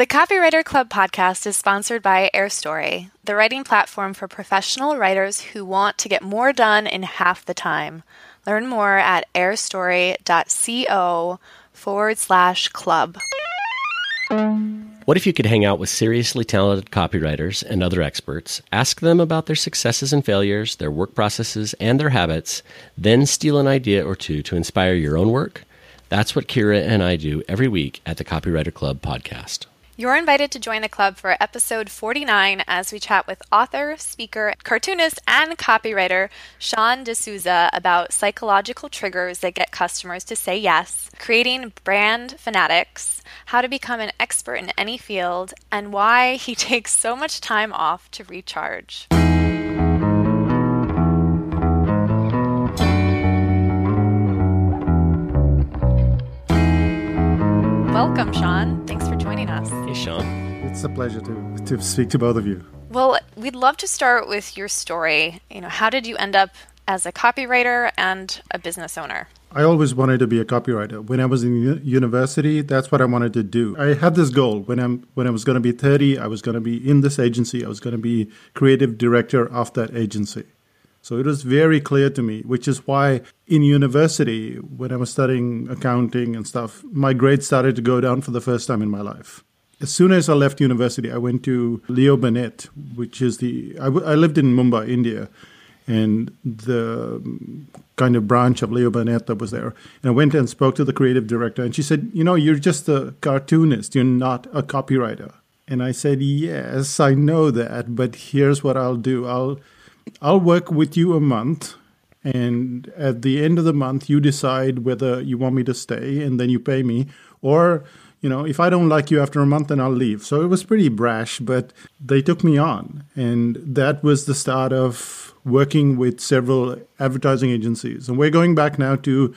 The Copywriter Club podcast is sponsored by AirStory, the writing platform for professional writers who want to get more done in half the time. Learn more at airstory.co/club. What if you could hang out with seriously talented copywriters and other experts, ask them about their successes and failures, their work processes, and their habits, then steal an idea or two to inspire your own work? That's what Kira and I do every week at the Copywriter Club podcast. You're invited to join the club for episode 49 as we chat with author, speaker, cartoonist, and copywriter Sean D'Souza about psychological triggers that get customers to say yes, creating brand fanatics, how to become an expert in any field, and why he takes so much time off to recharge. Welcome, Sean. Thanks for joining us. Hey, Sean. It's a pleasure to speak to both of you. Well, we'd love to start with your story. You know, how did you end up as a copywriter and a business owner? I always wanted to be a copywriter. When I was in university, that's what I wanted to do. I had this goal. When I was going to be 30, I was going to be in this agency. I was going to be creative director of that agency. So it was very clear to me, which is why in university, when I was studying accounting and stuff, my grades started to go down for the first time in my life. As soon as I left university, I went to Leo Burnett, which is I lived in Mumbai, India, and the kind of branch of Leo Burnett that was there. And I went and spoke to the creative director, and she said, you know, you're just a cartoonist, you're not a copywriter. And I said, yes, I know that, but here's what I'll do. I'll work with you a month, and at the end of the month, you decide whether you want me to stay, and then you pay me. Or, you know, if I don't like you after a month, then I'll leave. So it was pretty brash, but they took me on. And that was the start of working with several advertising agencies. And we're going back now to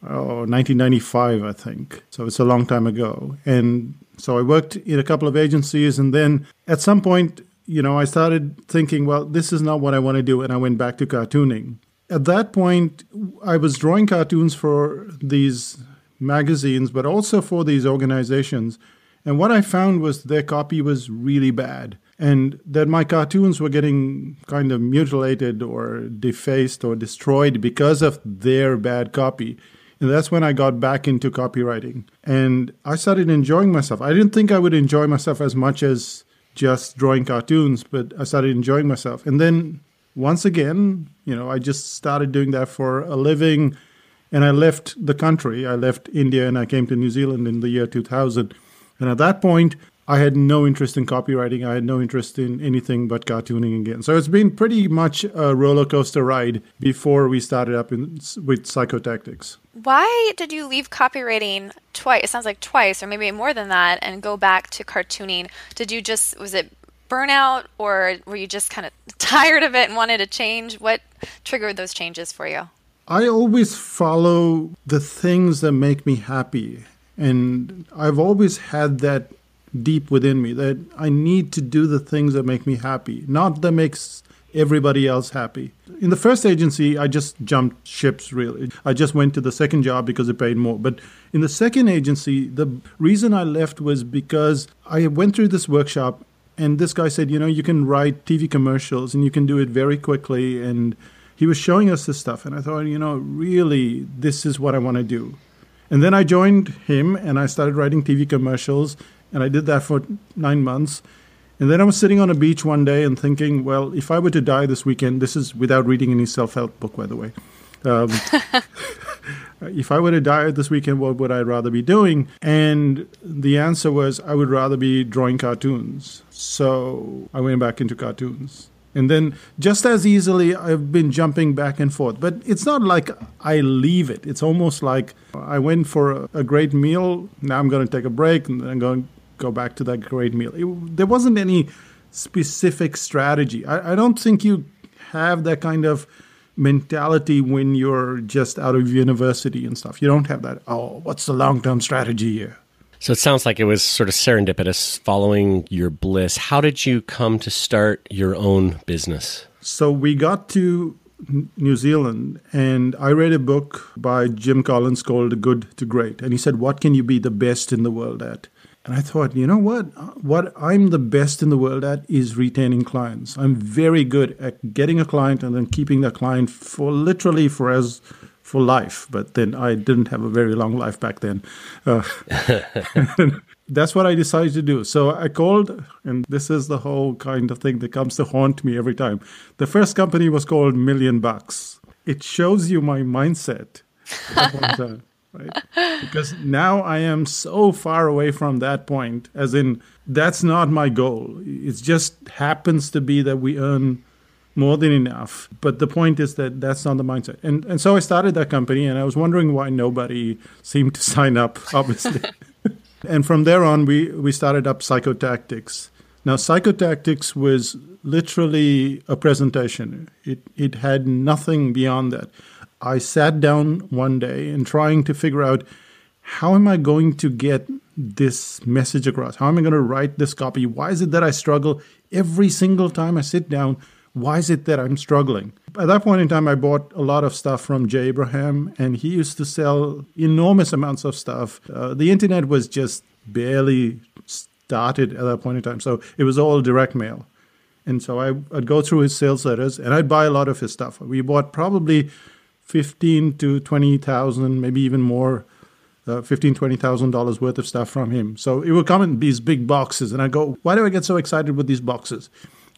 1995, I think. So it's a long time ago. And so I worked in a couple of agencies, and then at some point, you know, I started thinking, well, this is not what I want to do, and I went back to cartooning. At that point, I was drawing cartoons for these magazines, but also for these organizations. And what I found was their copy was really bad, and that my cartoons were getting kind of mutilated or defaced or destroyed because of their bad copy. And that's when I got back into copywriting. And I started enjoying myself. I didn't think I would enjoy myself as much as just drawing cartoons, but I started enjoying myself. And then once again, you know, I just started doing that for a living, and I left the country. I left India and I came to New Zealand in the year 2000. And at that point, I had no interest in copywriting. I had no interest in anything but cartooning again. So it's been pretty much a roller coaster ride before we started up with Psychotactics. Why did you leave copywriting twice? It sounds like twice, or maybe more than that, and go back to cartooning. Was it burnout, or were you just kind of tired of it and wanted to change? What triggered those changes for you? I always follow the things that make me happy. And I've always had that deep within me, that I need to do the things that make me happy, not that makes everybody else happy. In the first agency, I just jumped ships, really. I just went to the second job because it paid more. But in the second agency, the reason I left was because I went through this workshop, and this guy said, you know, you can write TV commercials and you can do it very quickly. And he was showing us this stuff. And I thought, you know, really, this is what I want to do. And then I joined him and I started writing TV commercials. And I did that for 9 months. And then I was sitting on a beach one day and thinking, well, if I were to die this weekend, this is without reading any self-help book, by the way. If I were to die this weekend, what would I rather be doing? And the answer was, I would rather be drawing cartoons. So I went back into cartoons. And then just as easily, I've been jumping back and forth. But it's not like I leave it. It's almost like I went for a great meal. Now I'm going to take a break, and then I'm going to go back to that great meal. There wasn't any specific strategy. I don't think you have that kind of mentality when you're just out of university and stuff. You don't have that, oh, what's the long-term strategy here? So it sounds like it was sort of serendipitous, following your bliss. How did you come to start your own business? So we got to New Zealand, and I read a book by Jim Collins called Good to Great. And he said, what can you be the best in the world at? And I thought, you know what I'm the best in the world at is retaining clients. I'm very good at getting a client and then keeping that client for literally for life. But then I didn't have a very long life back then. That's what I decided to do. So I called, and this is the whole kind of thing that comes to haunt me every time. The first company was called $1,000,000. It shows you my mindset. Right? Because now I am so far away from that point, as in that's not my goal. It just happens to be that we earn more than enough. But the point is that that's not the mindset. And so I started that company, and I was wondering why nobody seemed to sign up, obviously. And from there on, we started up Psychotactics. Now, Psychotactics was literally a presentation. It had nothing beyond that. I sat down one day and trying to figure out, how am I going to get this message across? How am I going to write this copy? Why is it that I struggle every single time I sit down? Why is it that I'm struggling? At that point in time, I bought a lot of stuff from Jay Abraham, and he used to sell enormous amounts of stuff. The internet was just barely started at that point in time, so it was all direct mail. And so I'd go through his sales letters, and I'd buy a lot of his stuff. We bought probably 15 to 20,000, maybe even more, $15,000 to $20,000 worth of stuff from him. So it would come in these big boxes, and I go, why do I get so excited with these boxes?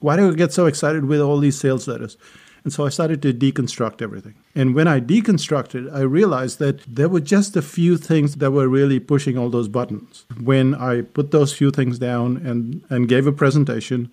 Why do I get so excited with all these sales letters? And so I started to deconstruct everything. And when I deconstructed, I realized that there were just a few things that were really pushing all those buttons. When I put those few things down and gave a presentation,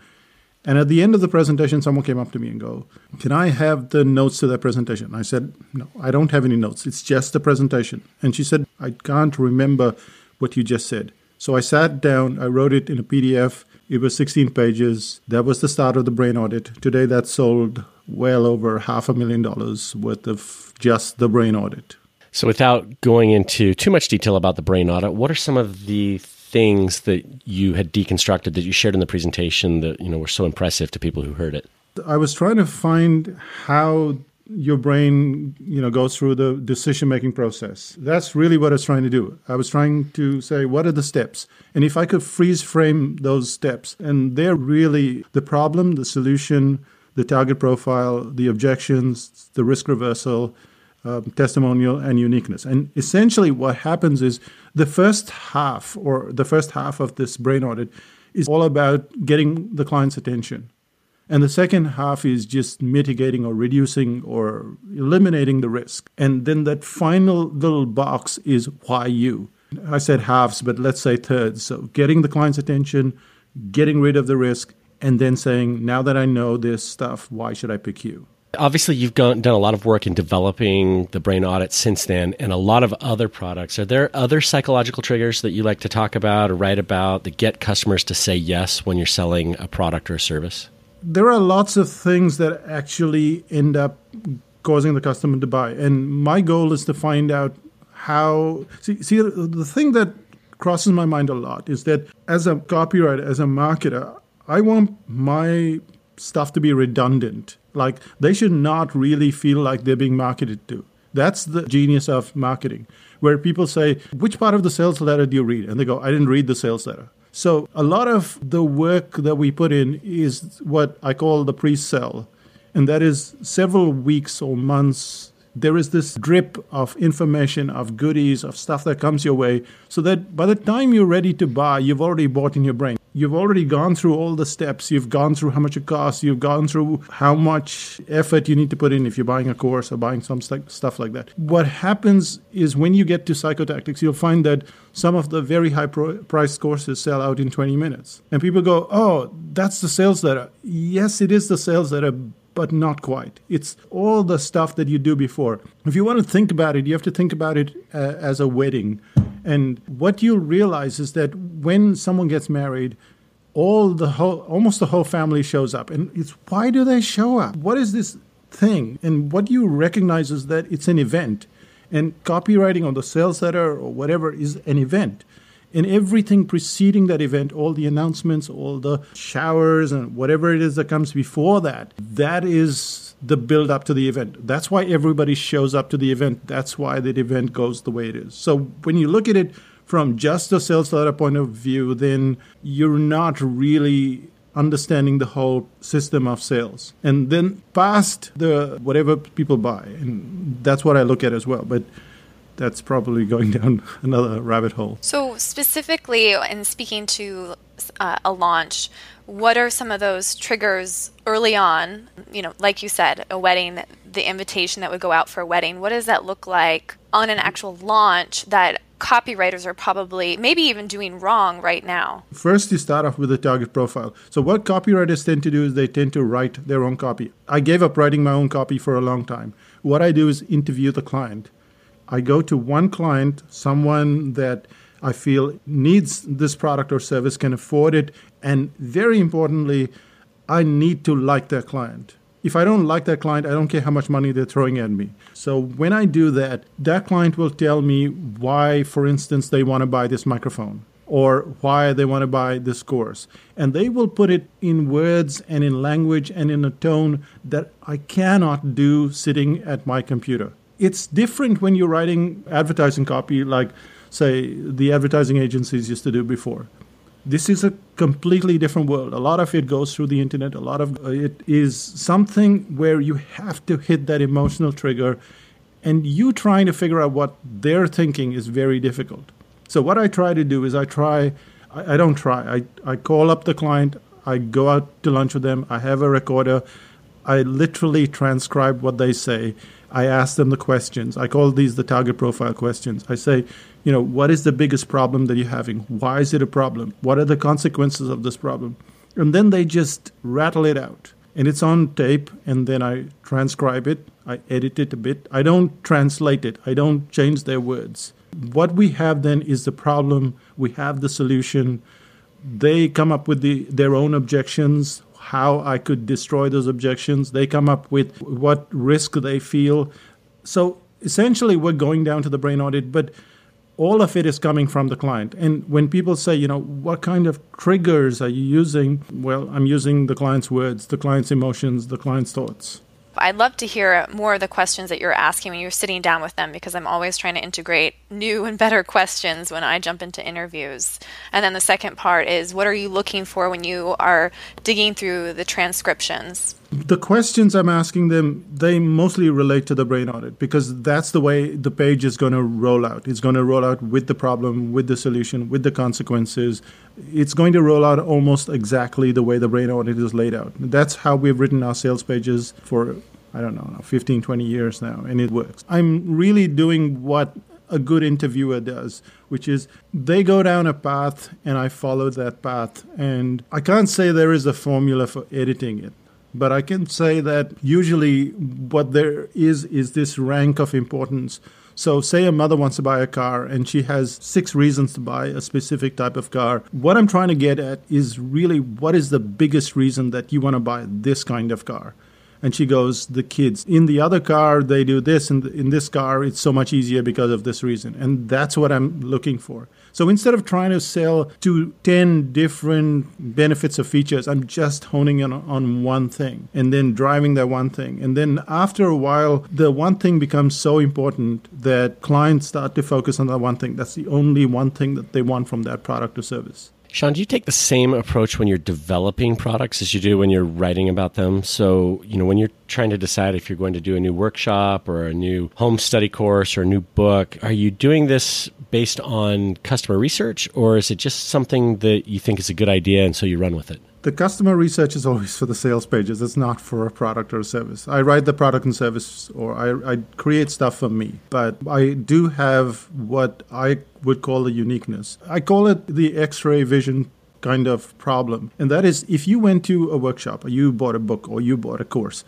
and at the end of the presentation, someone came up to me and go, can I have the notes to that presentation? I said, no, I don't have any notes. It's just the presentation. And she said, I can't remember what you just said. So I sat down, I wrote it in a PDF. It was 16 pages. That was the start of the Brain Audit. Today, that sold well over $500,000 worth of just the Brain Audit. So without going into too much detail about the Brain Audit, what are some of the things that you had deconstructed that you shared in the presentation that, you know, were so impressive to people who heard it? I was trying to find how your brain, you know, goes through the decision-making process. That's really what I was trying to do. I was trying to say, what are the steps? And if I could freeze frame those steps, and they're really the problem, the solution, the target profile, the objections, the risk reversal, testimonial, and uniqueness. And essentially what happens is the first half of this Brain Audit is all about getting the client's attention. And the second half is just mitigating or reducing or eliminating the risk. And then that final little box is why you. I said halves, but let's say thirds. So getting the client's attention, getting rid of the risk, and then saying, now that I know this stuff, why should I pick you? Obviously, you've done a lot of work in developing the Brain Audit since then and a lot of other products. Are there other psychological triggers that you like to talk about or write about that get customers to say yes when you're selling a product or a service? There are lots of things that actually end up causing the customer to buy. And my goal is to find out how... See, the thing that crosses my mind a lot is that as a copywriter, as a marketer, I want my stuff to be redundant. Like, they should not really feel like they're being marketed to. That's the genius of marketing, where people say, which part of the sales letter do you read? And they go, I didn't read the sales letter. So a lot of the work that we put in is what I call the pre-sell. And that is several weeks or months. There is this drip of information, of goodies, of stuff that comes your way, so that by the time you're ready to buy, you've already bought in your brain. You've already gone through all the steps. You've gone through how much it costs. You've gone through how much effort you need to put in if you're buying a course or buying some stuff like that. What happens is when you get to Psychotactics, you'll find that some of the very high-priced courses sell out in 20 minutes. And people go, oh, that's the sales letter. Yes, it is the sales letter, but not quite. It's all the stuff that you do before. If you want to think about it, you have to think about it as a wedding. And what you'll realize is that when someone gets married, almost the whole family shows up. And it's, why do they show up? What is this thing? And what you recognize is that it's an event. And copywriting on the sales letter or whatever is an event. And everything preceding that event, all the announcements, all the showers, and whatever it is that comes before that, that is the build up to the event. That's why everybody shows up to the event. That's why that event goes the way it is. So when you look at it from just a sales letter point of view, then you're not really understanding the whole system of sales. And then past the whatever people buy, and that's what I look at as well. But that's probably going down another rabbit hole. So specifically in speaking to a launch, what are some of those triggers early on? You know, like you said, a wedding, the invitation that would go out for a wedding. What does that look like on an actual launch that copywriters are probably maybe even doing wrong right now? First, you start off with the target profile. So what copywriters tend to do is they tend to write their own copy. I gave up writing my own copy for a long time. What I do is interview the client. I go to one client, someone that I feel needs this product or service, can afford it, and very importantly, I need to like their client. If I don't like that client, I don't care how much money they're throwing at me. So when I do that, that client will tell me why, for instance, they want to buy this microphone or why they want to buy this course. And they will put it in words and in language and in a tone that I cannot do sitting at my computer. It's different when you're writing advertising copy like, say, the advertising agencies used to do before. This is a completely different world. A lot of it goes through the internet. A lot of it is something where you have to hit that emotional trigger, and you trying to figure out what they're thinking is very difficult. So what I try to do is I call up the client. I go out to lunch with them. I have a recorder. I literally transcribe what they say. I ask them the questions. I call these the target profile questions. I say, you know, what is the biggest problem that you're having? Why is it a problem? What are the consequences of this problem? And then they just rattle it out. And it's on tape, and then I transcribe it. I edit it a bit. I don't translate it. I don't change their words. What we have then is the problem. We have the solution. They come up with their own objections, how I could destroy those objections. They come up with what risk they feel. So essentially, we're going down to the brain audit, but all of it is coming from the client. And when people say, you know, what kind of triggers are you using? Well, I'm using the client's words, the client's emotions, the client's thoughts. I'd love to hear more of the questions that you're asking when you're sitting down with them, because I'm always trying to integrate new and better questions when I jump into interviews. And then the second part is, what are you looking for when you are digging through the transcriptions? The questions I'm asking them, they mostly relate to the brain audit, because that's the way the page is going to roll out. It's going to roll out with the problem, with the solution, with the consequences. It's going to roll out almost exactly the way the brain audit is laid out. That's how we've written our sales pages for, I don't know, 15, 20 years now, and it works. I'm really doing what a good interviewer does, which is they go down a path and I follow that path. And I can't say there is a formula for editing it. But I can say that usually what there is this rank of importance. So say a mother wants to buy a car and she has 6 reasons to buy a specific type of car. What I'm trying to get at is really what is the biggest reason that you want to buy this kind of car? And she goes, the kids. In the other car, they do this. And in this car, it's so much easier because of this reason. And that's what I'm looking for. So instead of trying to sell to 10 different benefits or features, I'm just honing in on one thing and then driving that one thing. And then after a while, the one thing becomes so important that clients start to focus on that one thing. That's the only one thing that they want from that product or service. Sean, do you take the same approach when you're developing products as you do when you're writing about them? So, you know, when you're trying to decide if you're going to do a new workshop or a new home study course or a new book, are you doing this based on customer research, or is it just something that you think is a good idea and so you run with it? The customer research is always for the sales pages. It's not for a product or a service. I write the product and service, or I create stuff for me. But I do have what I would call a uniqueness. I call it the X-ray vision kind of problem. And that is, if you went to a workshop, or you bought a book, or you bought a course,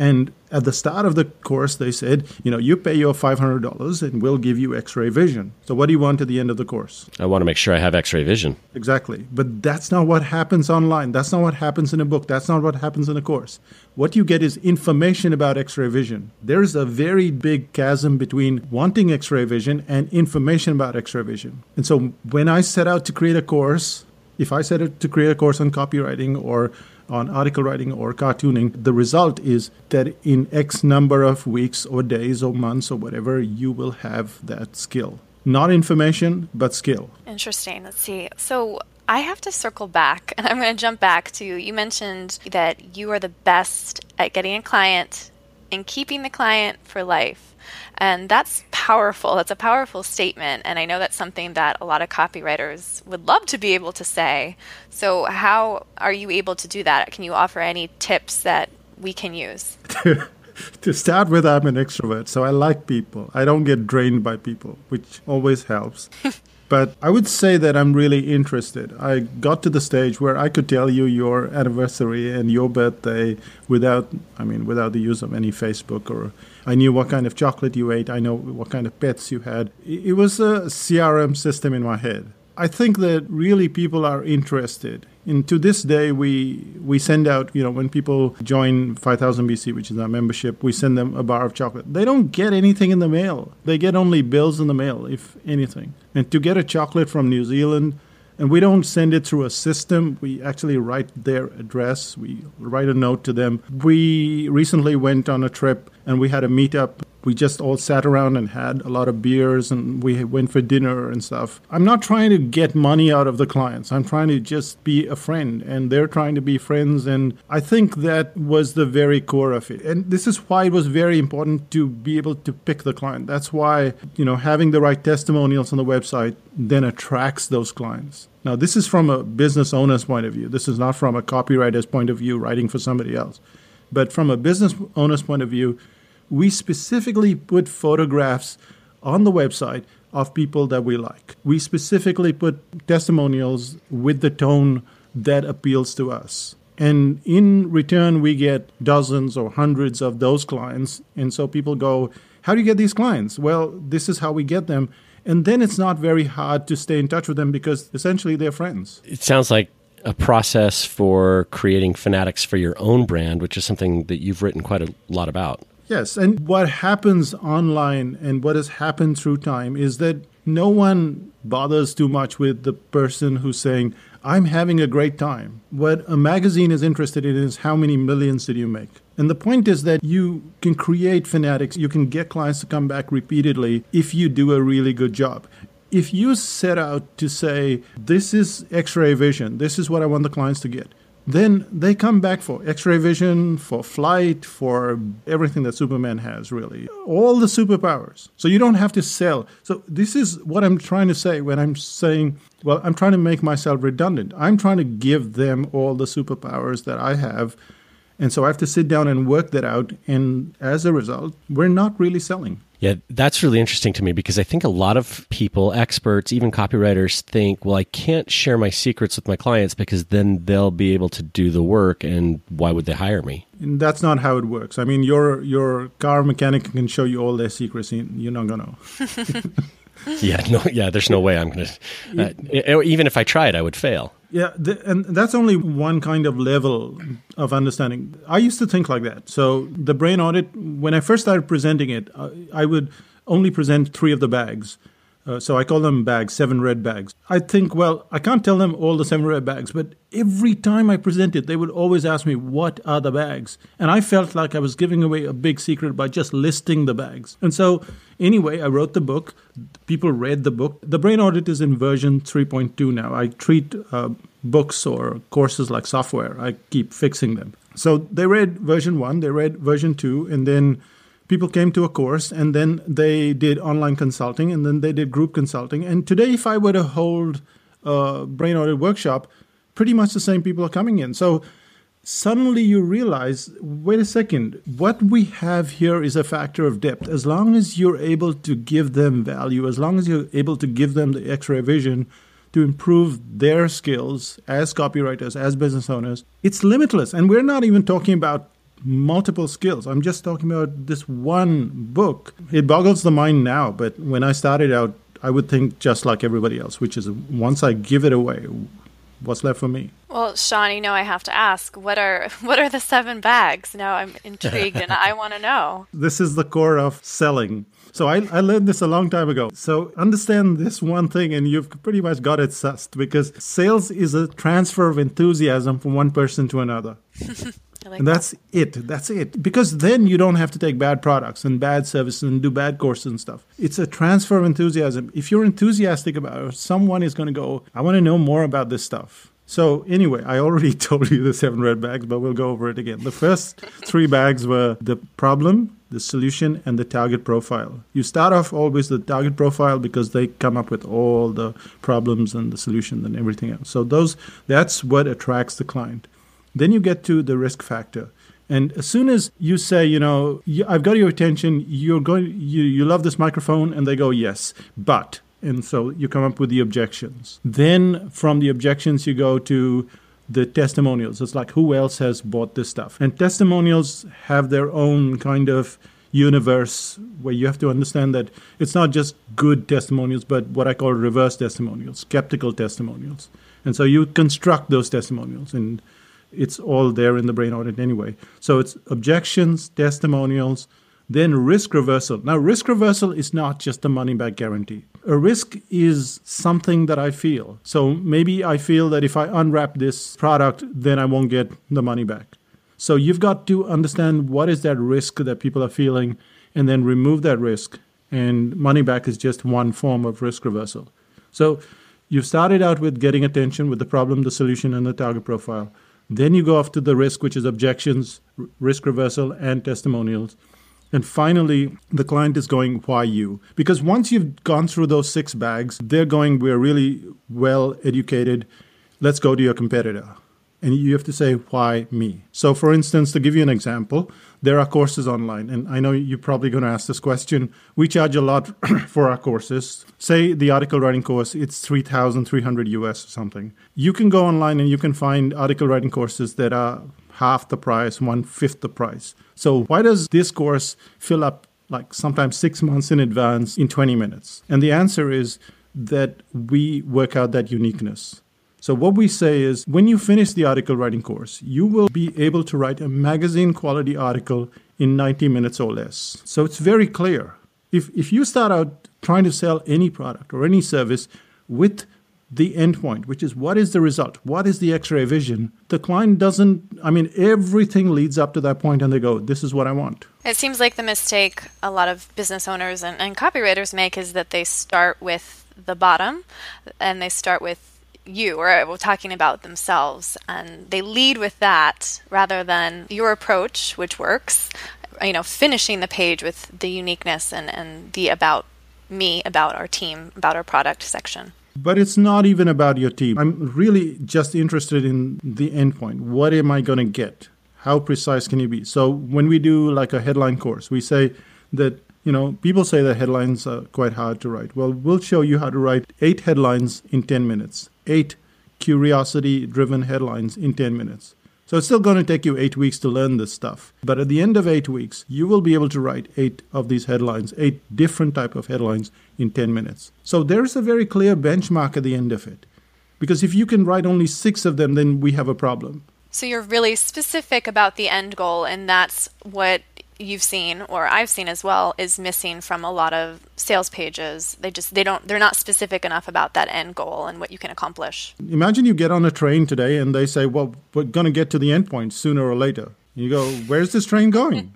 and at the start of the course, they said, you know, you pay your $500 and we'll give you X-ray vision. So what do you want at the end of the course? I want to make sure I have X-ray vision. Exactly. But that's not what happens online. That's not what happens in a book. That's not what happens in a course. What you get is information about X-ray vision. There's a very big chasm between wanting X-ray vision and information about X-ray vision. And so when I set out to create a course, if I set out to create a course on copywriting or on article writing or cartooning, the result is that in X number of weeks or days or months or whatever, you will have that skill. Not information, but skill. Interesting. Let's see. So I have to circle back, and I'm going to jump back to, you mentioned that you are the best at getting a client and keeping the client for life. And that's powerful. That's a powerful statement. And I know that's something that a lot of copywriters would love to be able to say. So how are you able to do that? Can you offer any tips that we can use? To start with, I'm an extrovert, so I like people. I don't get drained by people, which always helps. But I would say that I'm really interested. I got to the stage where I could tell you your anniversary and your birthday without the use of any Facebook, or I knew what kind of chocolate you ate. I know what kind of pets you had. It was a CRM system in my head. I think that really people are interested. And to this day, we send out, when people join 5000 BC, which is our membership, we send them a bar of chocolate. They don't get anything in the mail. They get only bills in the mail, if anything. And to get a chocolate from New Zealand, and we don't send it through a system. We actually write their address. We write a note to them. We recently went on a trip and we had a meetup. We just all sat around and had a lot of beers and we went for dinner and stuff. I'm not trying to get money out of the clients. I'm trying to just be a friend, and they're trying to be friends. And I think that was the very core of it. And this is why it was very important to be able to pick the client. That's why, having the right testimonials on the website then attracts those clients. Now, this is from a business owner's point of view. This is not from a copywriter's point of view writing for somebody else. But from a business owner's point of view, we specifically put photographs on the website of people that we like. We specifically put testimonials with the tone that appeals to us. And in return, we get dozens or hundreds of those clients. And so people go, how do you get these clients? Well, this is how we get them. And then it's not very hard to stay in touch with them because essentially they're friends. It sounds like a process for creating fanatics for your own brand, which is something that you've written quite a lot about. Yes, and what happens online and what has happened through time is that no one bothers too much with the person who's saying, I'm having a great time. What a magazine is interested in is how many millions did you make? And the point is that you can create fanatics. You can get clients to come back repeatedly if you do a really good job. If you set out to say, this is X-ray vision, this is what I want the clients to get, then they come back for X-ray vision, for flight, for everything that Superman has, really. All the superpowers. So you don't have to sell. So this is what I'm trying to say when I'm saying, well, I'm trying to make myself redundant. I'm trying to give them all the superpowers that I have. And so I have to sit down and work that out. And as a result, we're not really selling. Yeah, that's really interesting to me because I think a lot of people, experts, even copywriters think, well, I can't share my secrets with my clients because then they'll be able to do the work and why would they hire me? And that's not how it works. I mean, your car mechanic can show you all their secrets. You're not going to. Yeah, there's no way I'm going to. Even if I tried, I would fail. Yeah, and that's only one kind of level of understanding. I used to think like that. So the brain audit, when I first started presenting it, I would only present 3 of the bags. So I call them bags, 7 red bags. I think, well, I can't tell them all the 7 red bags, but every time I presented, they would always ask me, what are the bags? And I felt like I was giving away a big secret by just listing the bags. And so anyway, I wrote the book. People read the book. The Brain Audit is in version 3.2 now. I treat books or courses like software. I keep fixing them. So they read version 1, they read version 2, and then people came to a course, and then they did online consulting, and then they did group consulting. And today, if I were to hold a brain audit workshop, pretty much the same people are coming in. So suddenly you realize, wait a second, what we have here is a factor of depth. As long as you're able to give them value, as long as you're able to give them the X-ray vision to improve their skills as copywriters, as business owners, it's limitless. And we're not even talking about multiple skills. I'm just talking about this one book. It boggles the mind now, but when I started out, I would think just like everybody else, which is once I give it away, what's left for me? Well, Sean, I have to ask, what are the 7 bags? Now I'm intrigued and I want to know. This is the core of selling. So I learned this a long time ago. So understand this one thing and you've pretty much got it sussed because sales is a transfer of enthusiasm from one person to another. like and that's it. That's it. Because then you don't have to take bad products and bad services and do bad courses and stuff. It's a transfer of enthusiasm. If you're enthusiastic about it, someone is going to go, I want to know more about this stuff. So anyway, I already told you the 7 red bags, but we'll go over it again. The first 3 bags were the problem, the solution, and the target profile. You start off always with the target profile because they come up with all the problems and the solution and everything else. So that's what attracts the client. Then you get to the risk factor. And as soon as you say, I've got your attention, you love this microphone, and they go, yes, but. And so you come up with the objections. Then from the objections, you go to the testimonials. It's like, who else has bought this stuff? And testimonials have their own kind of universe where you have to understand that it's not just good testimonials, but what I call reverse testimonials, skeptical testimonials. And so you construct those testimonials, and it's all there in the Brain Audit anyway. So it's objections, testimonials, then risk reversal. Now, risk reversal is not just a money-back guarantee. A risk is something that I feel. So maybe I feel that if I unwrap this product, then I won't get the money back. So you've got to understand what is that risk that people are feeling and then remove that risk. And money back is just one form of risk reversal. So you've started out with getting attention with the problem, the solution, and the target profile. Then you go off to the risk, which is objections, risk reversal, and testimonials. And finally, the client is going, why you? Because once you've gone through those 6 bags, they're going, we're really well educated. Let's go to your competitor. And you have to say, why me? So for instance, to give you an example, there are courses online. And I know you're probably going to ask this question. We charge a lot for our courses. Say the article writing course, it's $3,300 US or something. You can go online and you can find article writing courses that are half the price, 1/5 the price. So why does this course fill up like sometimes 6 months in advance in 20 minutes? And the answer is that we work out that uniqueness. So what we say is when you finish the article writing course, you will be able to write a magazine quality article in 90 minutes or less. So it's very clear. If you start out trying to sell any product or any service with the endpoint, which is what is the result? What is the X-ray vision? The client everything leads up to that point and they go, this is what I want. It seems like the mistake a lot of business owners and copywriters make is that they start with the bottom and they start with you or talking about themselves and they lead with that rather than your approach, which works, finishing the page with the uniqueness and the about me, about our team, about our product section. But it's not even about your team. I'm really just interested in the endpoint. What am I going to get? How precise can you be? So when we do like a headline course, we say that, people say that headlines are quite hard to write. Well, we'll show you how to write 8 headlines in 10 minutes, 8 curiosity-driven headlines in 10 minutes. So it's still going to take you 8 weeks to learn this stuff. But at the end of 8 weeks, you will be able to write 8 of these headlines, 8 different type of headlines in 10 minutes. So there's a very clear benchmark at the end of it. Because if you can write only 6 of them, then we have a problem. So you're really specific about the end goal, and that's what you've seen, or I've seen as well, is missing from a lot of sales pages. They're not specific enough about that end goal and what you can accomplish. Imagine you get on a train today and they say, well, we're going to get to the end point sooner or later. And you go, where's this train going?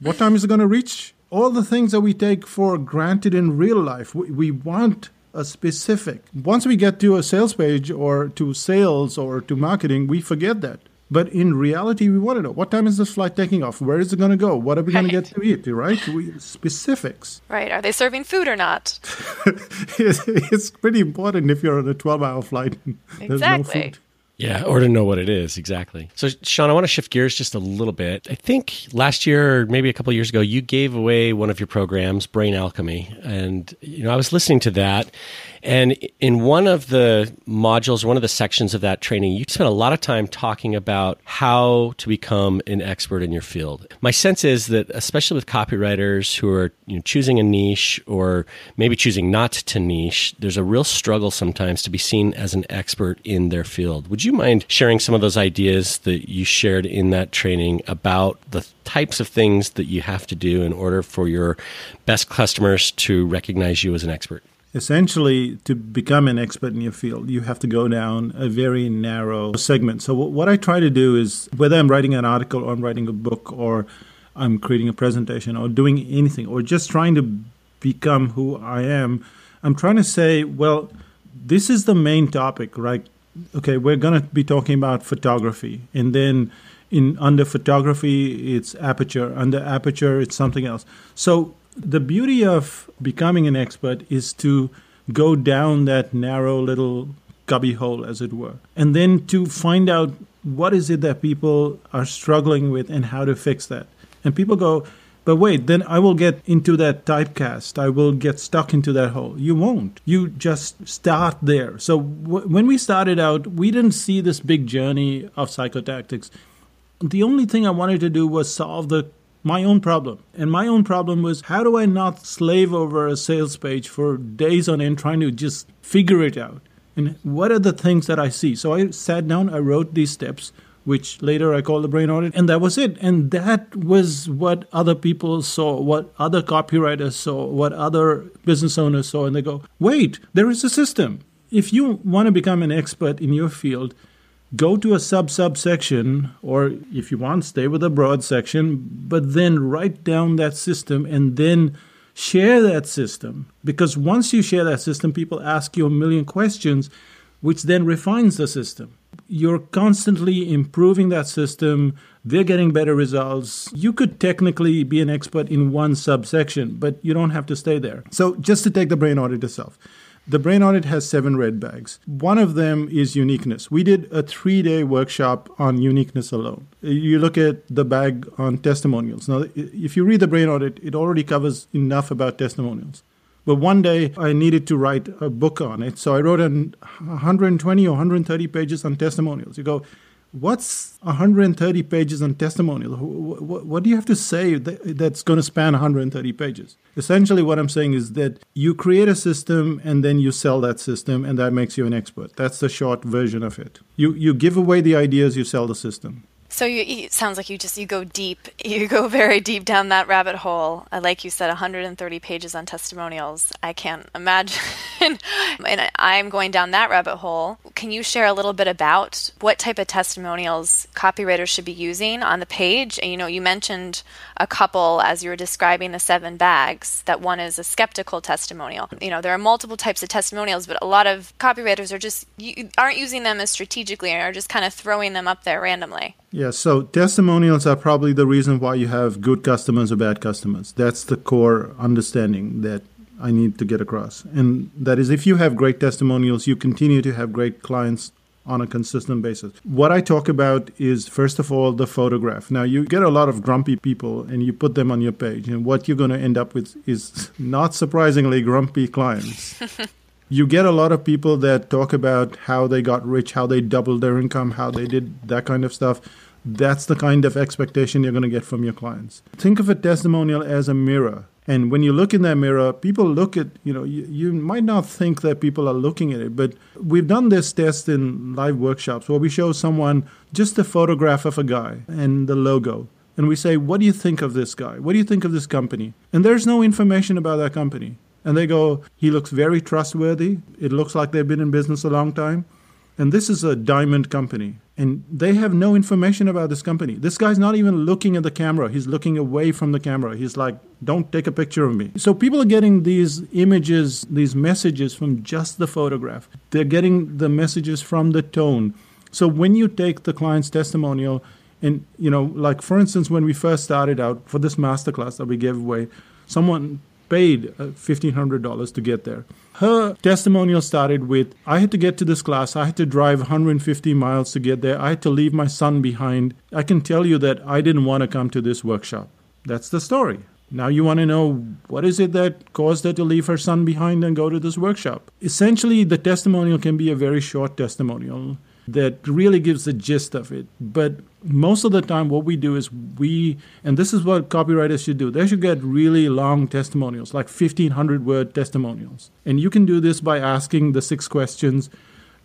What time is it going to reach? All the things that we take for granted in real life, we want a specific. Once we get to a sales page or to sales or to marketing, we forget that. But in reality, we want to know, what time is this flight taking off? Where is it going to go? What are we going to get to eat, right? Specifics. Right. Are they serving food or not? It's pretty important if you're on a 12-hour flight. There's no food. Yeah, or to know what it is, exactly. So, Sean, I want to shift gears just a little bit. I think last year, or maybe a couple of years ago, you gave away one of your programs, Brain Alchemy. And, I was listening to that. And in one of the modules, one of the sections of that training, you spent a lot of time talking about how to become an expert in your field. My sense is that, especially with copywriters who are choosing a niche or maybe choosing not to niche, there's a real struggle sometimes to be seen as an expert in their field. Would you mind sharing some of those ideas that you shared in that training about the types of things that you have to do in order for your best customers to recognize you as an expert? Essentially, to become an expert in your field, you have to go down a very narrow segment. So what I try to do is, whether I'm writing an article or I'm writing a book or I'm creating a presentation or doing anything or just trying to become who I am, I'm trying to say, well, this is the main topic, right? Okay, we're going to be talking about photography. And then under photography, it's aperture. Under aperture, it's something else. So the beauty of becoming an expert is to go down that narrow little cubbyhole, as it were, and then to find out what is it that people are struggling with and how to fix that. And people go, but wait, then I will get into that typecast. I will get stuck into that hole. You won't. You just start there. So when we started out, we didn't see this big journey of psychotactics. The only thing I wanted to do was solve my own problem. And my own problem was, how do I not slave over a sales page for days on end trying to just figure it out? And what are the things that I see? So I sat down, I wrote these steps, which later I called the Brain Audit, and that was it. And that was what other people saw, what other copywriters saw, what other business owners saw. And they go, wait, there is a system. If you want to become an expert in your field, go to a subsection, or if you want, stay with a broad section, but then write down that system and then share that system. Because once you share that system, people ask you a million questions, which then refines the system. You're constantly improving that system. They're getting better results. You could technically be an expert in one subsection, but you don't have to stay there. So just to take the Brain Audit itself. The Brain Audit has 7 red bags. One of them is uniqueness. We did a 3-day workshop on uniqueness alone. You look at the bag on testimonials. Now, if you read the Brain Audit, it already covers enough about testimonials. But one day I needed to write a book on it. So I wrote 120 or 130 pages on testimonials. You go, what's 130 pages on testimonials? What do you have to say that's going to span 130 pages? Essentially what I'm saying is that you create a system and then you sell that system, and that makes you an expert. That's the short version of it. You give away the ideas, you sell the system. So it sounds like you go deep. You go very deep down that rabbit hole. Like you said, 130 pages on testimonials. I can't imagine. And I'm going down that rabbit hole. Can you share a little bit about what type of testimonials copywriters should be using on the page? And, you mentioned a couple as you were describing the 7 bags, that one is a skeptical testimonial. There are multiple types of testimonials, but a lot of copywriters are just aren't using them as strategically and are just kind of throwing them up there randomly. Yeah, so testimonials are probably the reason why you have good customers or bad customers. That's the core understanding that I need to get across. And that is, if you have great testimonials, you continue to have great clients on a consistent basis. What I talk about is, first of all, the photograph. Now, you get a lot of grumpy people and you put them on your page. And what you're going to end up with is, not surprisingly, grumpy clients. You get a lot of people that talk about how they got rich, how they doubled their income, how they did that kind of stuff. That's the kind of expectation you're going to get from your clients. Think of a testimonial as a mirror. And when you look in that mirror, people look at, you might not think that people are looking at it, but we've done this test in live workshops where we show someone just a photograph of a guy and the logo. And we say, what do you think of this guy? What do you think of this company? And there's no information about that company. And they go, he looks very trustworthy. It looks like they've been in business a long time. And this is a diamond company. And they have no information about this company. This guy's not even looking at the camera. He's looking away from the camera. He's like, don't take a picture of me. So people are getting these images, these messages from just the photograph. They're getting the messages from the tone. So when you take the client's testimonial and, like, for instance, when we first started out for this masterclass that we gave away, someone paid $1,500 to get there. Her testimonial started with, I had to get to this class. I had to drive 150 miles to get there. I had to leave my son behind. I can tell you that I didn't want to come to this workshop. That's the story. Now you want to know, what is it that caused her to leave her son behind and go to this workshop? Essentially, the testimonial can be a very short testimonial that really gives the gist of it. But most of the time what we do is and this is what copywriters should do, they should get really long testimonials, like 1,500-word testimonials. And you can do this by asking the 6 questions.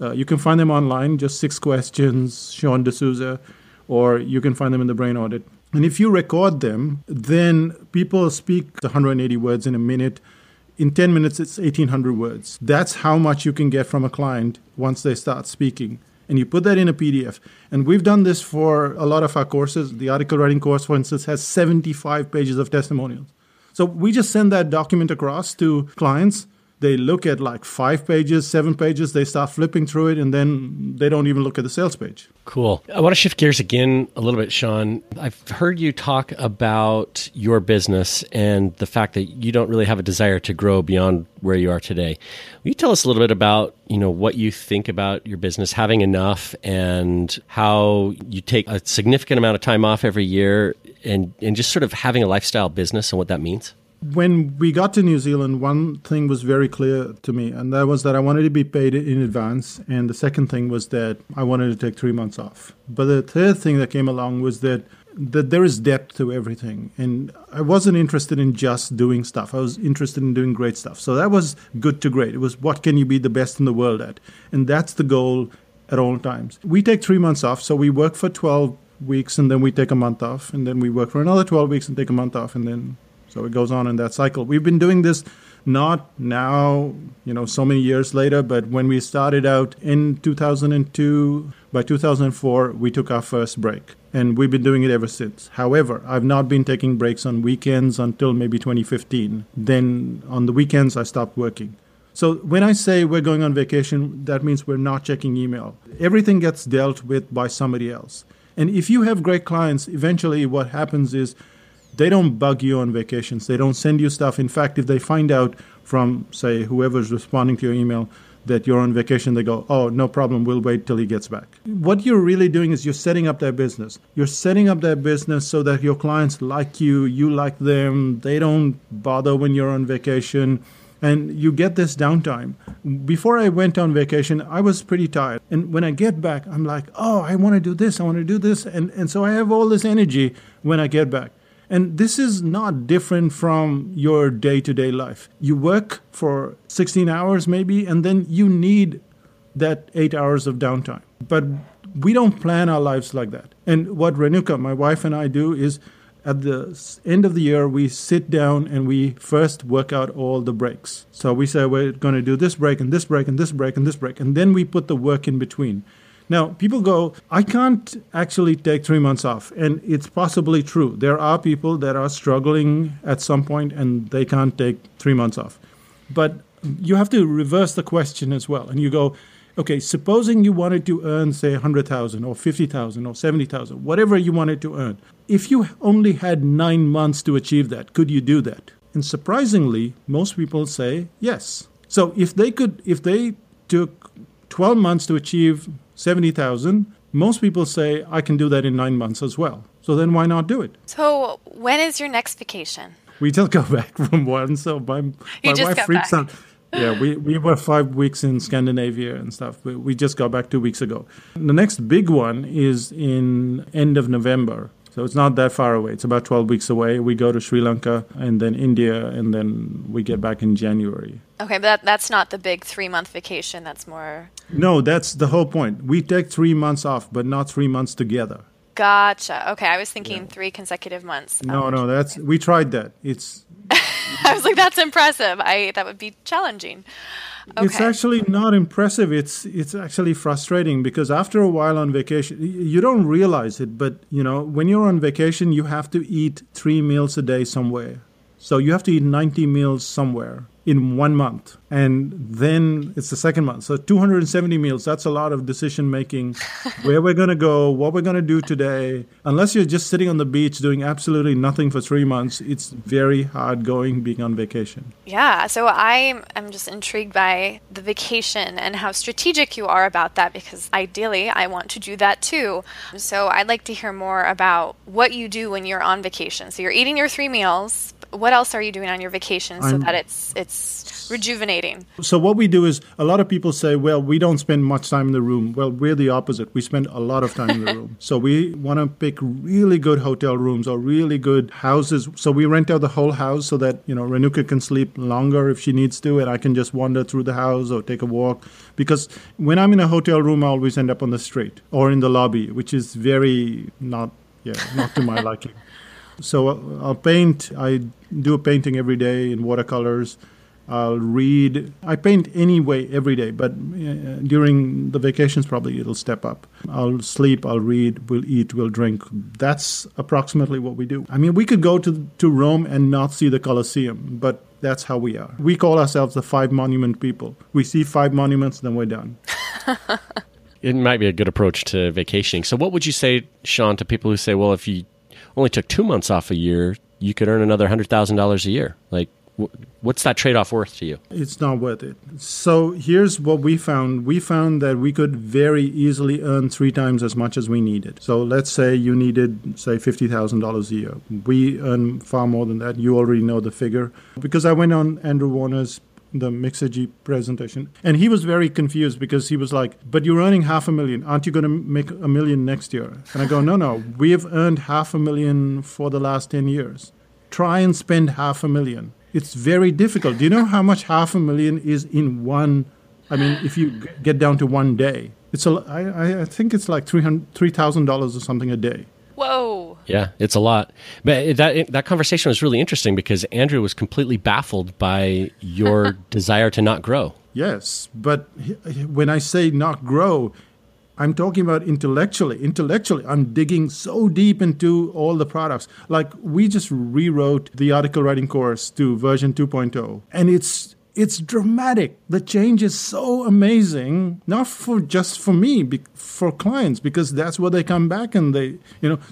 You can find them online, just 6 questions, Sean D'Souza, or you can find them in the Brain Audit. And if you record them, then people speak 180 words in a minute. In 10 minutes, it's 1,800 words. That's how much you can get from a client once they start speaking. And you put that in a PDF. And we've done this for a lot of our courses. The article writing course, for instance, has 75 pages of testimonials. So we just send that document across to clients. They look at like 5 pages, 7 pages. They start flipping through it, and then they don't even look at the sales page. Cool. I want to shift gears again a little bit, Sean. I've heard you talk about your business and the fact that you don't really have a desire to grow beyond where you are today. Will you tell us a little bit about, you know, what you think about your business, having enough, and how you take a significant amount of time off every year and just sort of having a lifestyle business and what that means? When we got to New Zealand, one thing was very clear to me, and that was that I wanted to be paid in advance. And the second thing was that I wanted to take 3 months off. But the third thing that came along was that there is depth to everything. And I wasn't interested in just doing stuff. I was interested in doing great stuff. So that was good to great. It was what can you be the best in the world at? And that's the goal at all times. We take 3 months off, so we work for 12 weeks, and then we take a month off, and then we work for another 12 weeks and take a month off, and then... So it goes on in that cycle. We've been doing this not now, you know, so many years later, but when we started out in 2002, by 2004, we took our first break. And we've been doing it ever since. However, I've not been taking breaks on weekends until maybe 2015. Then on the weekends, I stopped working. So when I say we're going on vacation, that means we're not checking email. Everything gets dealt with by somebody else. And if you have great clients, eventually what happens is they don't bug you on vacations. They don't send you stuff. In fact, if they find out from, say, whoever's responding to your email that you're on vacation, they go, oh, no problem. We'll wait till he gets back. What you're really doing is you're setting up their business. You're setting up their business so that your clients like you like them. They don't bother when you're on vacation. And you get this downtime. Before I went on vacation, I was pretty tired. And when I get back, I'm like, oh, I want to do this. I want to do this. And so I have all this energy when I get back. And this is not different from your day-to-day life. You work for 16 hours maybe, and then you need that 8 hours of downtime. But we don't plan our lives like that. And what Renuka, my wife, and I do is at the end of the year, we sit down and we first work out all the breaks. So we say, we're going to do this break and this break and this break and this break. And then we put the work in between. Now, people go, I can't actually take 3 months off. And it's possibly true. There are people that are struggling at some point and they can't take 3 months off. But you have to reverse the question as well. And you go, okay, supposing you wanted to earn, say, $100,000 or $50,000 or $70,000, whatever you wanted to earn. If you only had 9 months to achieve that, could you do that? And surprisingly, most people say yes. So if they took 12 months to achieve $70,000, most people say, I can do that in 9 months as well. So then why not do it? So when is your next vacation? We just got back from one, so my wife freaks out. Yeah, we were 5 weeks in Scandinavia and stuff. We just got back 2 weeks ago. The next big one is in end of November. So it's not that far away. It's about 12 weeks away. We go to Sri Lanka and then India, and then we get back in January. Okay, but that's not the big 3 month vacation. That's more... No, that's the whole point. We take 3 months off, but not 3 months together. Gotcha. Okay, I was thinking 3 consecutive months. No, that's... We tried that. It's... I was like, that's impressive. That would be challenging. Okay. It's actually not impressive. It's actually frustrating because after a while on vacation, you don't realize it. But, you know, when you're on vacation, you have to eat 3 meals a day somewhere. So you have to eat 90 meals somewhere in 1 month. And then it's the second month. So 270 meals, that's a lot of decision making, where we're going to go, what we're going to do today. Unless you're just sitting on the beach doing absolutely nothing for 3 months, it's very hard going being on vacation. Yeah, so I'm just intrigued by the vacation and how strategic you are about that, because ideally I want to do that too. So I'd like to hear more about what you do when you're on vacation. So you're eating your 3 meals. What else are you doing on your vacation so that it's rejuvenating? So what we do is a lot of people say, well, we don't spend much time in the room. Well, we're the opposite. We spend a lot of time in the room. So we want to pick really good hotel rooms or really good houses. So we rent out the whole house so that, you know, Renuka can sleep longer if she needs to, and I can just wander through the house or take a walk. Because when I'm in a hotel room, I always end up on the street or in the lobby, which is very not to my liking. So I'll paint. I do a painting every day in watercolors. I'll read. I paint anyway every day, but during the vacations, probably it'll step up. I'll sleep, I'll read, we'll eat, we'll drink. That's approximately what we do. I mean, we could go to Rome and not see the Colosseum, but that's how we are. We call ourselves the five monument people. We see five monuments, then we're done. It might be a good approach to vacationing. So what would you say, Sean, to people who say, well, if you only took 2 months off a year, you could earn another $100,000 a year? Like, what's that trade-off worth to you? It's not worth it. So here's what we found. We found that we could very easily earn 3 times as much as we needed. So let's say you needed, say, $50,000 a year. We earn far more than that. You already know the figure. Because I went on Andrew Warner's, the Mixergy presentation, and he was very confused because he was like, but you're earning $500,000. Aren't you going to make $1 million next year? And I go, no, we have earned $500,000 for the last 10 years. Try and spend $500,000. It's very difficult. Do you know how much $500,000 is in one? I mean, if you get down to one day, it's I think it's like $3,000 or something a day. Whoa! Yeah, it's a lot. But that conversation was really interesting because Andrew was completely baffled by your desire to not grow. Yes, but when I say not grow, I'm talking about intellectually. Intellectually, I'm digging so deep into all the products. Like, we just rewrote the Article Writing Course to version 2.0, and it's dramatic. The change is so amazing, not for just for me, for clients, because that's where they come back and they,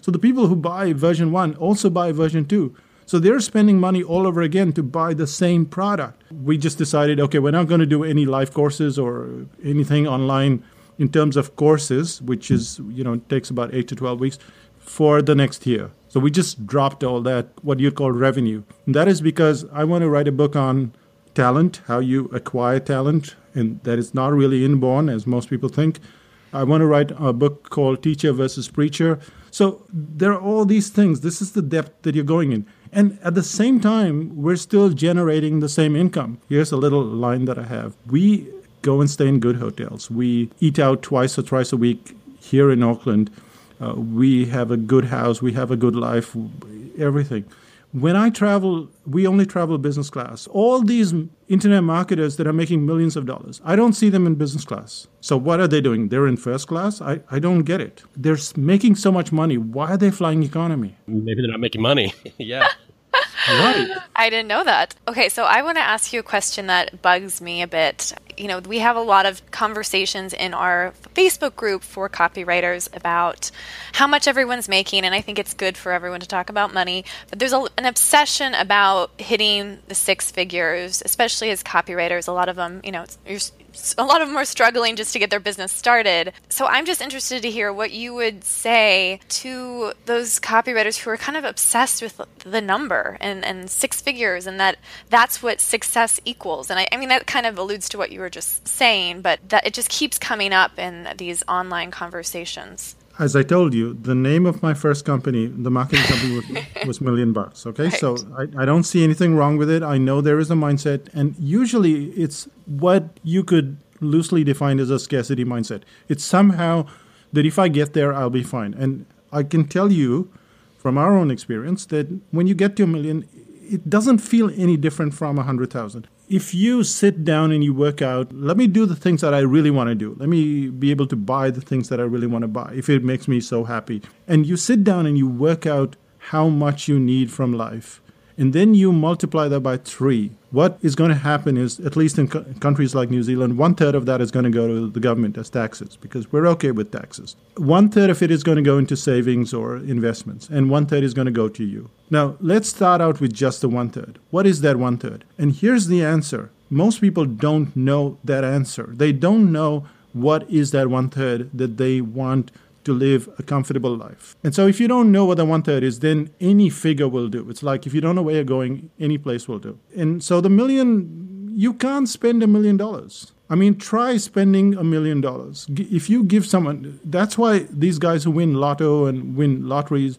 so the people who buy version 1 also buy version 2. So they're spending money all over again to buy the same product. We just decided, okay, we're not going to do any live courses or anything online in terms of courses, which is, takes about 8 to 12 weeks for the next year. So we just dropped all that, what you call revenue. And that is because I want to write a book on talent, how you acquire talent, and that is not really inborn, as most people think. I want to write a book called Teacher versus Preacher. So there are all these things. This is the depth that you're going in. And at the same time, we're still generating the same income. Here's a little line that I have. We go and stay in good hotels. We eat out twice a week here in Auckland. We have a good house. We have a good life, everything. When I travel, we only travel business class. All these internet marketers that are making millions of dollars, I don't see them in business class. So what are they doing? They're in first class? I don't get it. They're making so much money. Why are they flying economy? Maybe they're not making money. Yeah. Right. I didn't know that. Okay, so I want to ask you a question that bugs me a bit. We have a lot of conversations in our Facebook group for copywriters about how much everyone's making, and I think it's good for everyone to talk about money. But there's an obsession about hitting the 6 figures, especially as copywriters. A lot of them, a lot of them are struggling just to get their business started. So I'm just interested to hear what you would say to those copywriters who are kind of obsessed with the number and 6 figures, and that's what success equals. And I mean, that kind of alludes to what you were just saying, but that it just keeps coming up in these online conversations. As I told you, the name of my first company, the marketing company, was $1 million. Okay, right. So I don't see anything wrong with it. I know there is a mindset, and usually it's what you could loosely define as a scarcity mindset. It's somehow that if I get there, I'll be fine. And I can tell you from our own experience that when you get to $1 million, it doesn't feel any different from 100,000. If you sit down and you work out, let me do the things that I really want to do. Let me be able to buy the things that I really want to buy if it makes me so happy. And you sit down and you work out how much you need from life. And then you multiply that by 3. What is going to happen is, at least in countries like New Zealand, 1/3 of that is going to go to the government as taxes because we're okay with taxes. 1/3 of it is going to go into savings or investments, and 1/3 is going to go to you. Now, let's start out with just the 1/3. What is that 1/3? And here's the answer. Most people don't know that answer. They don't know what is that 1/3 that they want to live a comfortable life. And so if you don't know what the 1/3 is, then any figure will do. It's like if you don't know where you're going, any place will do. And so the $1 million, you can't spend $1 million. I mean, try spending $1 million. If you give someone, that's why these guys who win lotto and win lotteries,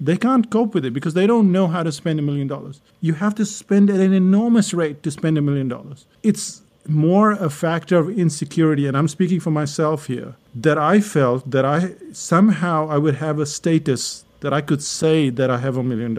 they can't cope with it because they don't know how to spend $1 million. You have to spend at an enormous rate to spend $1 million. It's more a factor of insecurity, and I'm speaking for myself here, that I felt that I would have a status that I could say that I have $1 million.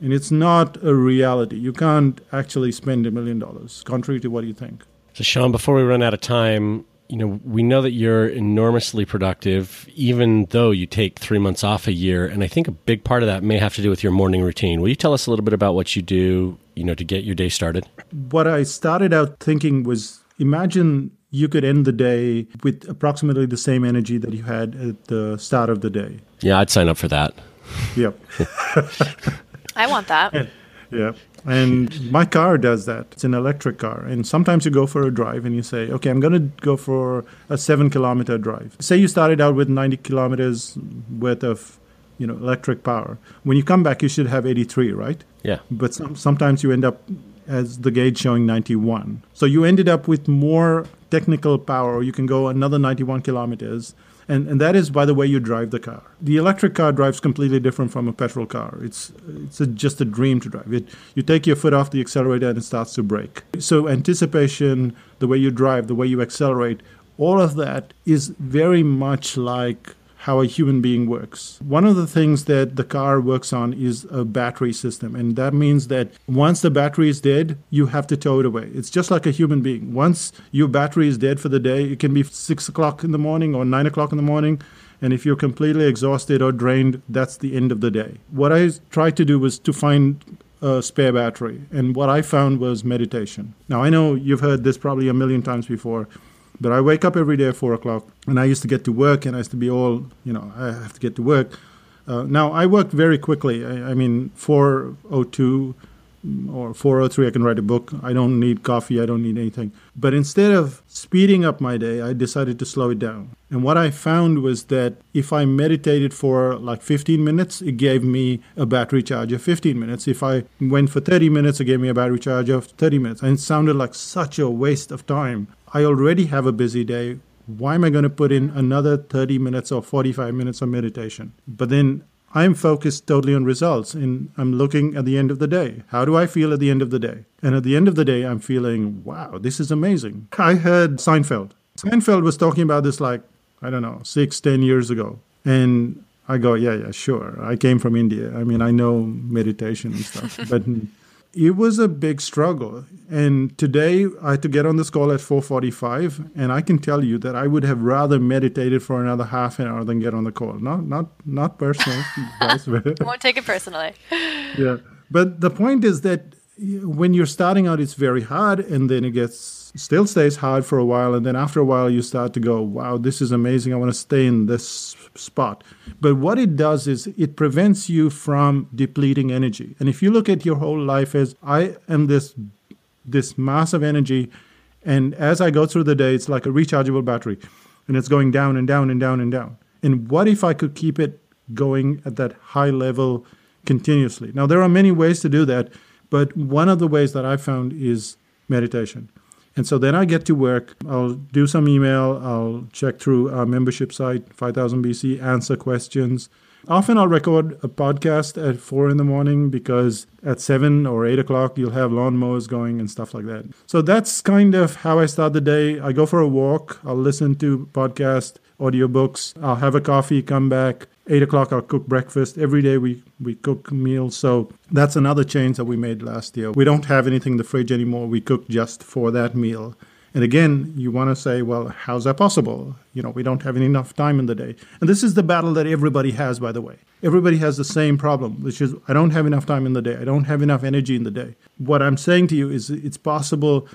And it's not a reality. You can't actually spend $1 million, contrary to what you think. So Sean, before we run out of time, you know, we know that you're enormously productive, even though you take 3 months off a year. And I think a big part of that may have to do with your morning routine. Will you tell us a little bit about what you do, you know, to get your day started? What I started out thinking was, imagine you could end the day with approximately the same energy that you had at the start of the day. Yeah, I'd sign up for that. Yep. I want that. Yeah. And my car does that. It's an electric car. And sometimes you go for a drive and you say, okay, I'm going to go for a 7-kilometer drive. Say you started out with 90 kilometers worth of, you know, electric power. When you come back, you should have 83, right? Yeah. But sometimes you end up as the gauge showing 91. So you ended up with more technical power. You can go another 91 kilometers. And that is by the way you drive the car. The electric car drives completely different from a petrol car. It's just a dream to drive. You take your foot off the accelerator and it starts to brake. So anticipation, the way you drive, the way you accelerate, all of that is very much like how a human being works. One of the things that the car works on is a battery system. And that means that once the battery is dead, you have to tow it away. It's just like a human being. Once your battery is dead for the day, it can be 6 o'clock in the morning or 9 o'clock in the morning. And if you're completely exhausted or drained, that's the end of the day. What I tried to do was to find a spare battery. And what I found was meditation. Now, I know you've heard this probably a million times before, but I wake up every day at 4 o'clock, and I used to get to work, and I used to be all, you know, I have to get to work. Now, I work very quickly. I mean, 4:02 or 4:03, I can write a book. I don't need coffee. I don't need anything. But instead of speeding up my day, I decided to slow it down. And what I found was that if I meditated for like 15 minutes, it gave me a battery charge of 15 minutes. If I went for 30 minutes, it gave me a battery charge of 30 minutes. And it sounded like such a waste of time. I already have a busy day. Why am I going to put in another 30 minutes or 45 minutes of meditation? But then I'm focused totally on results, and I'm looking at the end of the day. How do I feel at the end of the day? And at the end of the day, I'm feeling, wow, this is amazing. I heard Seinfeld. Seinfeld was talking about this like, I don't know, 6-10 years ago. And I go, yeah, sure. I came from India. I mean, I know meditation and stuff, but it was a big struggle. And today I had to get on this call at 4:45, and I can tell you that I would have rather meditated for another half an hour than get on the call. Not personal. Won't take it personally. Yeah. But the point is that when you're starting out, it's very hard, and then it still stays hard for a while. And then after a while, you start to go, wow, this is amazing. I want to stay in this spot. But what it does is it prevents you from depleting energy. And if you look at your whole life as I am this mass of energy, and as I go through the day, it's like a rechargeable battery, and it's going down and down and down and down. And what if I could keep it going at that high level continuously? Now, there are many ways to do that, but one of the ways that I found is meditation. And so then I get to work, I'll do some email, I'll check through our membership site, 5000 BC, answer questions. Often I'll record a podcast at 4 in the morning because at 7 or 8 o'clock you'll have lawnmowers going and stuff like that. So that's kind of how I start the day. I go for a walk, I'll listen to podcasts, audiobooks, I'll have a coffee, come back. 8 o'clock, I'll cook breakfast. Every day we cook meals. So that's another change that we made last year. We don't have anything in the fridge anymore. We cook just for that meal. And again, you want to say, well, how's that possible? You know, we don't have enough time in the day. And this is the battle that everybody has, by the way. Everybody has the same problem, which is I don't have enough time in the day. I don't have enough energy in the day. What I'm saying to you is it's possible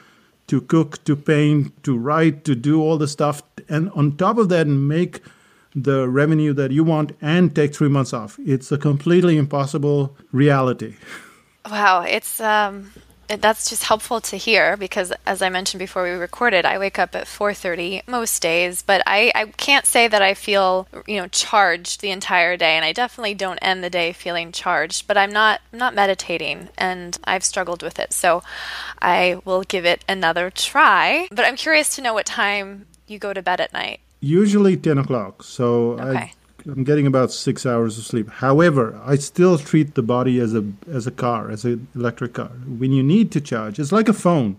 to cook, to paint, to write, to do all the stuff. And on top of that, make the revenue that you want and take 3 months off. It's a completely impossible reality. Wow. It's that's just helpful to hear because as I mentioned before we recorded, I wake up at 4:30 most days, but I can't say that I feel, you know, charged the entire day. And I definitely don't end the day feeling charged, but I'm not meditating and I've struggled with it. So I will give it another try, but I'm curious to know what time you go to bed at night. Usually 10 o'clock, so okay. I'm getting about 6 hours of sleep. However, I still treat the body as a car, as an electric car. When you need to charge, it's like a phone.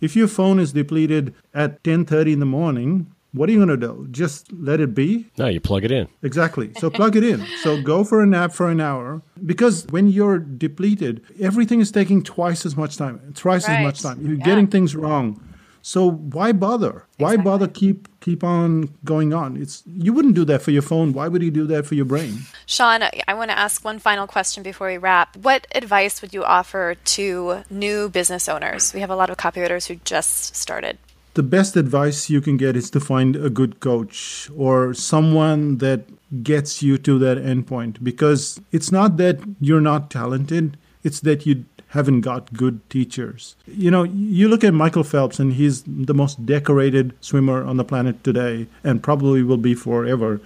If your phone is depleted at 10:30 in the morning, what are you going to do? Just let it be? No, you plug it in. Exactly. So plug it in. So go for a nap for an hour. Because when you're depleted, everything is taking twice as much time. You're getting things wrong. So why bother? Why bother keep on going on? You wouldn't do that for your phone. Why would you do that for your brain? Sean, I want to ask one final question before we wrap. What advice would you offer to new business owners? We have a lot of copywriters who just started. The best advice you can get is to find a good coach or someone that gets you to that endpoint, because it's not that you're not talented, it's that you haven't got good teachers. You know, you look at Michael Phelps, and he's the most decorated swimmer on the planet today and probably will be forever,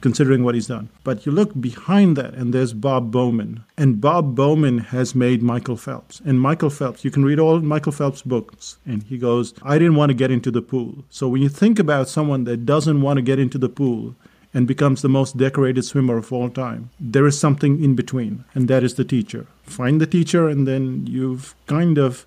considering what he's done. But you look behind that, and there's Bob Bowman. And Bob Bowman has made Michael Phelps. And Michael Phelps, you can read all of Michael Phelps' books. And he goes, I didn't want to get into the pool. So when you think about someone that doesn't want to get into the pool and becomes the most decorated swimmer of all time, there is something in between, and that is the teacher. Find the teacher, and then you have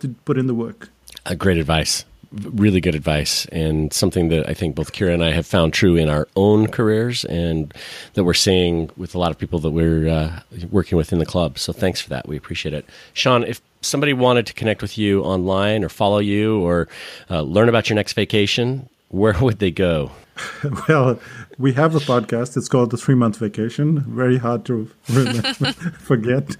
to put in the work. Great advice. Really good advice, and something that I think both Kira and I have found true in our own careers, and that we're seeing with a lot of people that we're working with in the club. So thanks for that. We appreciate it. Sean, if somebody wanted to connect with you online or follow you or learn about your next vacation, where would they go? Well, we have a podcast. It's called The 3 Month Vacation. Very hard to forget.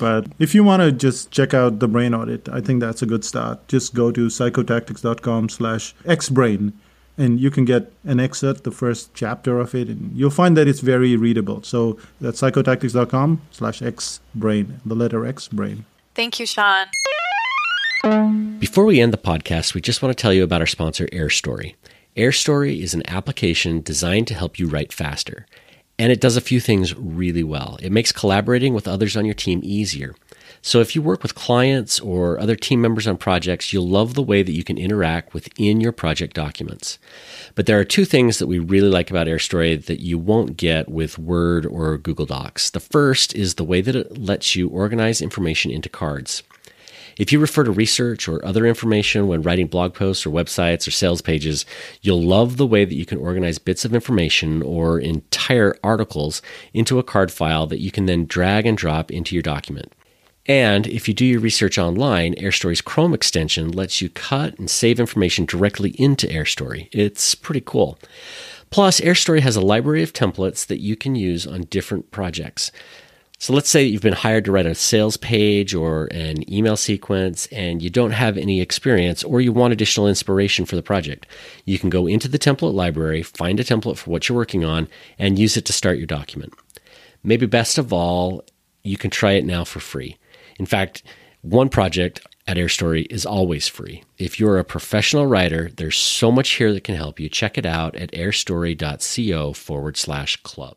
But if you want to just check out the Brain Audit, I think that's a good start. Just go to psychotactics.com/xbrain, and you can get an excerpt, the first chapter of it, and you'll find that it's very readable. So that's psychotactics.com/xbrain, the letter X brain. Thank you, Sean. Before we end the podcast, we just want to tell you about our sponsor, AirStory. AirStory is an application designed to help you write faster, and it does a few things really well. It makes collaborating with others on your team easier. So if you work with clients or other team members on projects, you'll love the way that you can interact within your project documents. But there are two things that we really like about AirStory that you won't get with Word or Google Docs. The first is the way that it lets you organize information into cards. If you refer to research or other information when writing blog posts or websites or sales pages, you'll love the way that you can organize bits of information or entire articles into a card file that you can then drag and drop into your document. And if you do your research online, AirStory's Chrome extension lets you cut and save information directly into AirStory. It's pretty cool. Plus, AirStory has a library of templates that you can use on different projects. So let's say you've been hired to write a sales page or an email sequence and you don't have any experience, or you want additional inspiration for the project. You can go into the template library, find a template for what you're working on, and use it to start your document. Maybe best of all, you can try it now for free. In fact, one project at AirStory is always free. If you're a professional writer, there's so much here that can help you. Check it out at airstory.co/club.